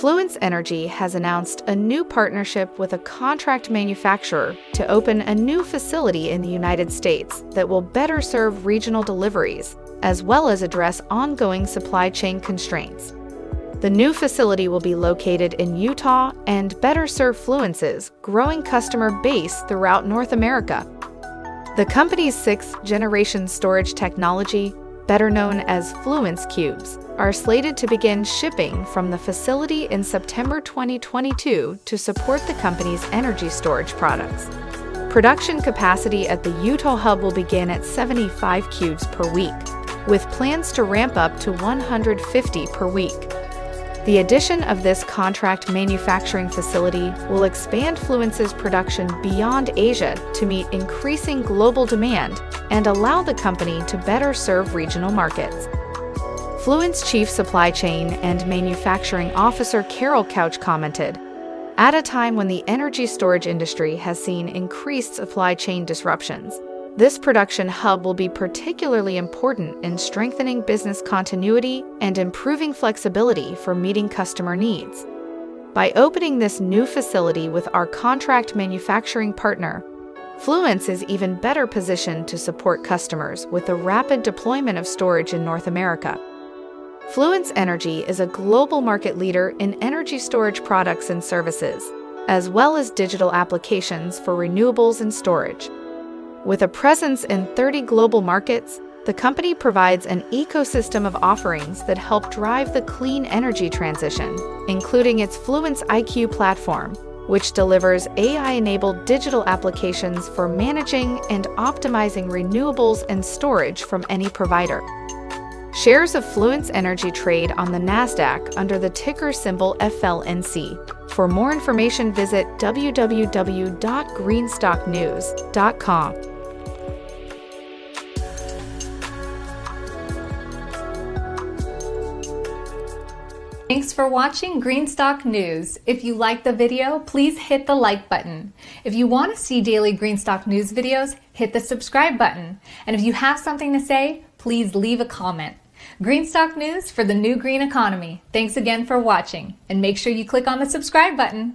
Fluence Energy has announced a new partnership with a contract manufacturer to open a new facility in the United States that will better serve regional deliveries, as well as address ongoing supply chain constraints. The new facility will be located in Utah and better serve Fluence's growing customer base throughout North America. The company's 6th-generation storage technology, better known as Fluence Cubes, are slated to begin shipping from the facility in September 2022 to support the company's energy storage products. Production capacity at the Utah hub will begin at 75 cubes per week, with plans to ramp up to 150 per week. The addition of this contract manufacturing facility will expand Fluence's production beyond Asia to meet increasing global demand and allow the company to better serve regional markets. Fluence Chief Supply Chain and Manufacturing Officer Carol Couch commented, "At a time when the energy storage industry has seen increased supply chain disruptions, this production hub will be particularly important in strengthening business continuity and improving flexibility for meeting customer needs. By opening this new facility with our contract manufacturing partner, Fluence is even better positioned to support customers with the rapid deployment of storage in North America." Fluence Energy is a global market leader in energy storage products and services, as well as digital applications for renewables and storage. With a presence in 30 global markets, the company provides an ecosystem of offerings that help drive the clean energy transition, including its Fluence IQ platform, which delivers AI-enabled digital applications for managing and optimizing renewables and storage from any provider. Shares of Fluence Energy trade on the NASDAQ under the ticker symbol FLNC. For more information, visit www.greenstocknews.com. Thanks for watching Greenstock News. If you like the video, please hit the like button. If you want to see daily Greenstock News videos, hit the subscribe button. And if you have something to say, please leave a comment. Greenstock News for the new green economy. Thanks again for watching, and make sure you click on the subscribe button.